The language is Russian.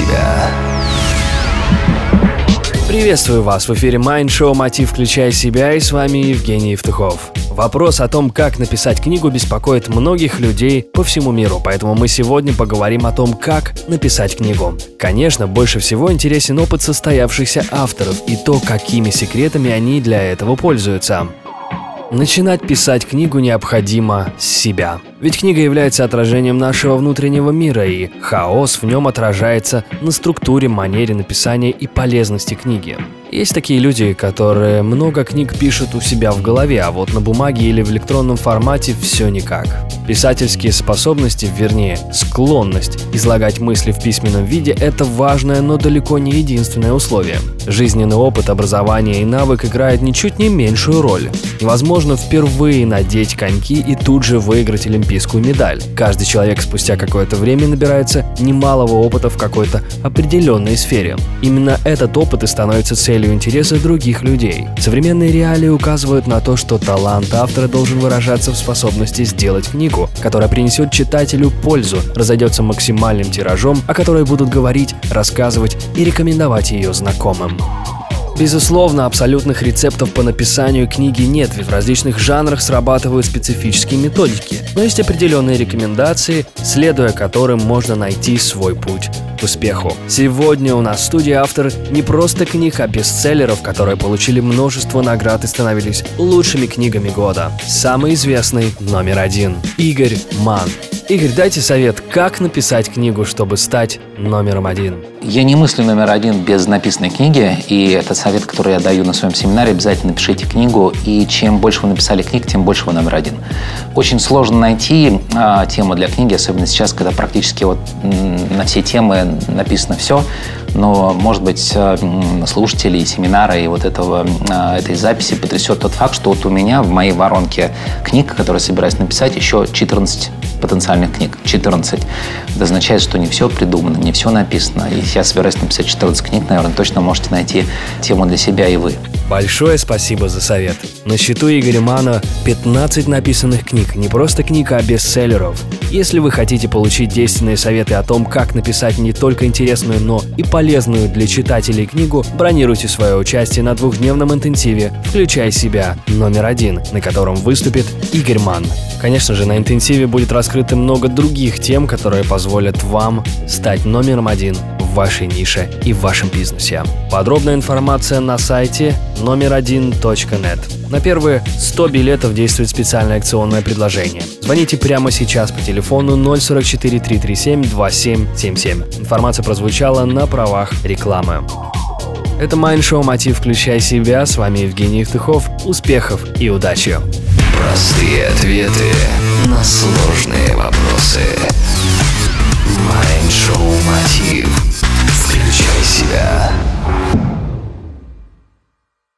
себя. Приветствую вас! В эфире Mind Show Мотив Включай Себя, и с вами Евгений Евтухов. Вопрос о том, как написать книгу, беспокоит многих людей по всему миру, поэтому мы сегодня поговорим о том, как написать книгу. Конечно, больше всего интересен опыт состоявшихся авторов и то, какими секретами они для этого пользуются. Начинать писать книгу необходимо с себя. Ведь книга является отражением нашего внутреннего мира, и хаос в нем отражается на структуре, манере написания и полезности книги. Есть такие люди, которые много книг пишут у себя в голове, а вот на бумаге или в электронном формате все никак. Писательские способности, вернее, склонность излагать мысли в письменном виде – это важное, но далеко не единственное условие. Жизненный опыт, образование и навык играют ничуть не меньшую роль. Невозможно впервые надеть коньки и тут же выиграть олимпийскую медаль. Каждый человек спустя какое-то время набирается немалого опыта в какой-то определенной сфере. Именно этот опыт и становится целью интересы других людей. Современные реалии указывают на то, что талант автора должен выражаться в способности сделать книгу, которая принесет читателю пользу, разойдется максимальным тиражом, о которой будут говорить, рассказывать и рекомендовать ее знакомым. Безусловно, абсолютных рецептов по написанию книги нет, ведь в различных жанрах срабатывают специфические методики, но есть определенные рекомендации, следуя которым можно найти свой путь к успеху. Сегодня у нас в студии автор не просто книг, а бестселлеров, которые получили множество наград и становились лучшими книгами года. Самый известный номер 1 – Игорь Манн. Игорь, дайте совет, как написать книгу, чтобы стать номером 1. Я не мыслю номер 1 без написанной книги, и этот совет, который я даю на своем семинаре, обязательно пишите книгу, и чем больше вы написали книг, тем больше вы номер 1. Очень сложно найти тему для книги, особенно сейчас, когда практически на все темы написано все, но, может быть, слушателей семинара и этой записи потрясет тот факт, что у меня в моей воронке книг, которые собираюсь написать, еще 14 потенциальных книг. 14. Это означает, что не все придумано, не все написано. И я собираюсь написать 14 книг, наверное, точно можете найти тему для себя и вы. Большое спасибо за совет. На счету Игоря Манна 15 написанных книг. Не просто книг, а бестселлеров. Если вы хотите получить действенные советы о том, как написать не только интересную, но и полезную для читателей книгу, бронируйте свое участие на двухдневном интенсиве «Включай себя. номер 1», на котором выступит Игорь Манн. Конечно же, на интенсиве будет раскрыто много других тем, которые позволят вам стать номером 1 в вашей нише и в вашем бизнесе. Подробная информация на сайте номер1.net. На первые 100 билетов действует специальное акционное предложение. Звоните прямо сейчас по телефону 044 337 2777. Информация прозвучала на правах рекламы. Это Mind Show Мотив Включай Себя. С вами Евгений Евтухов. Успехов и удачи! Простые ответы на сложные вопросы. Mind Show Мотив.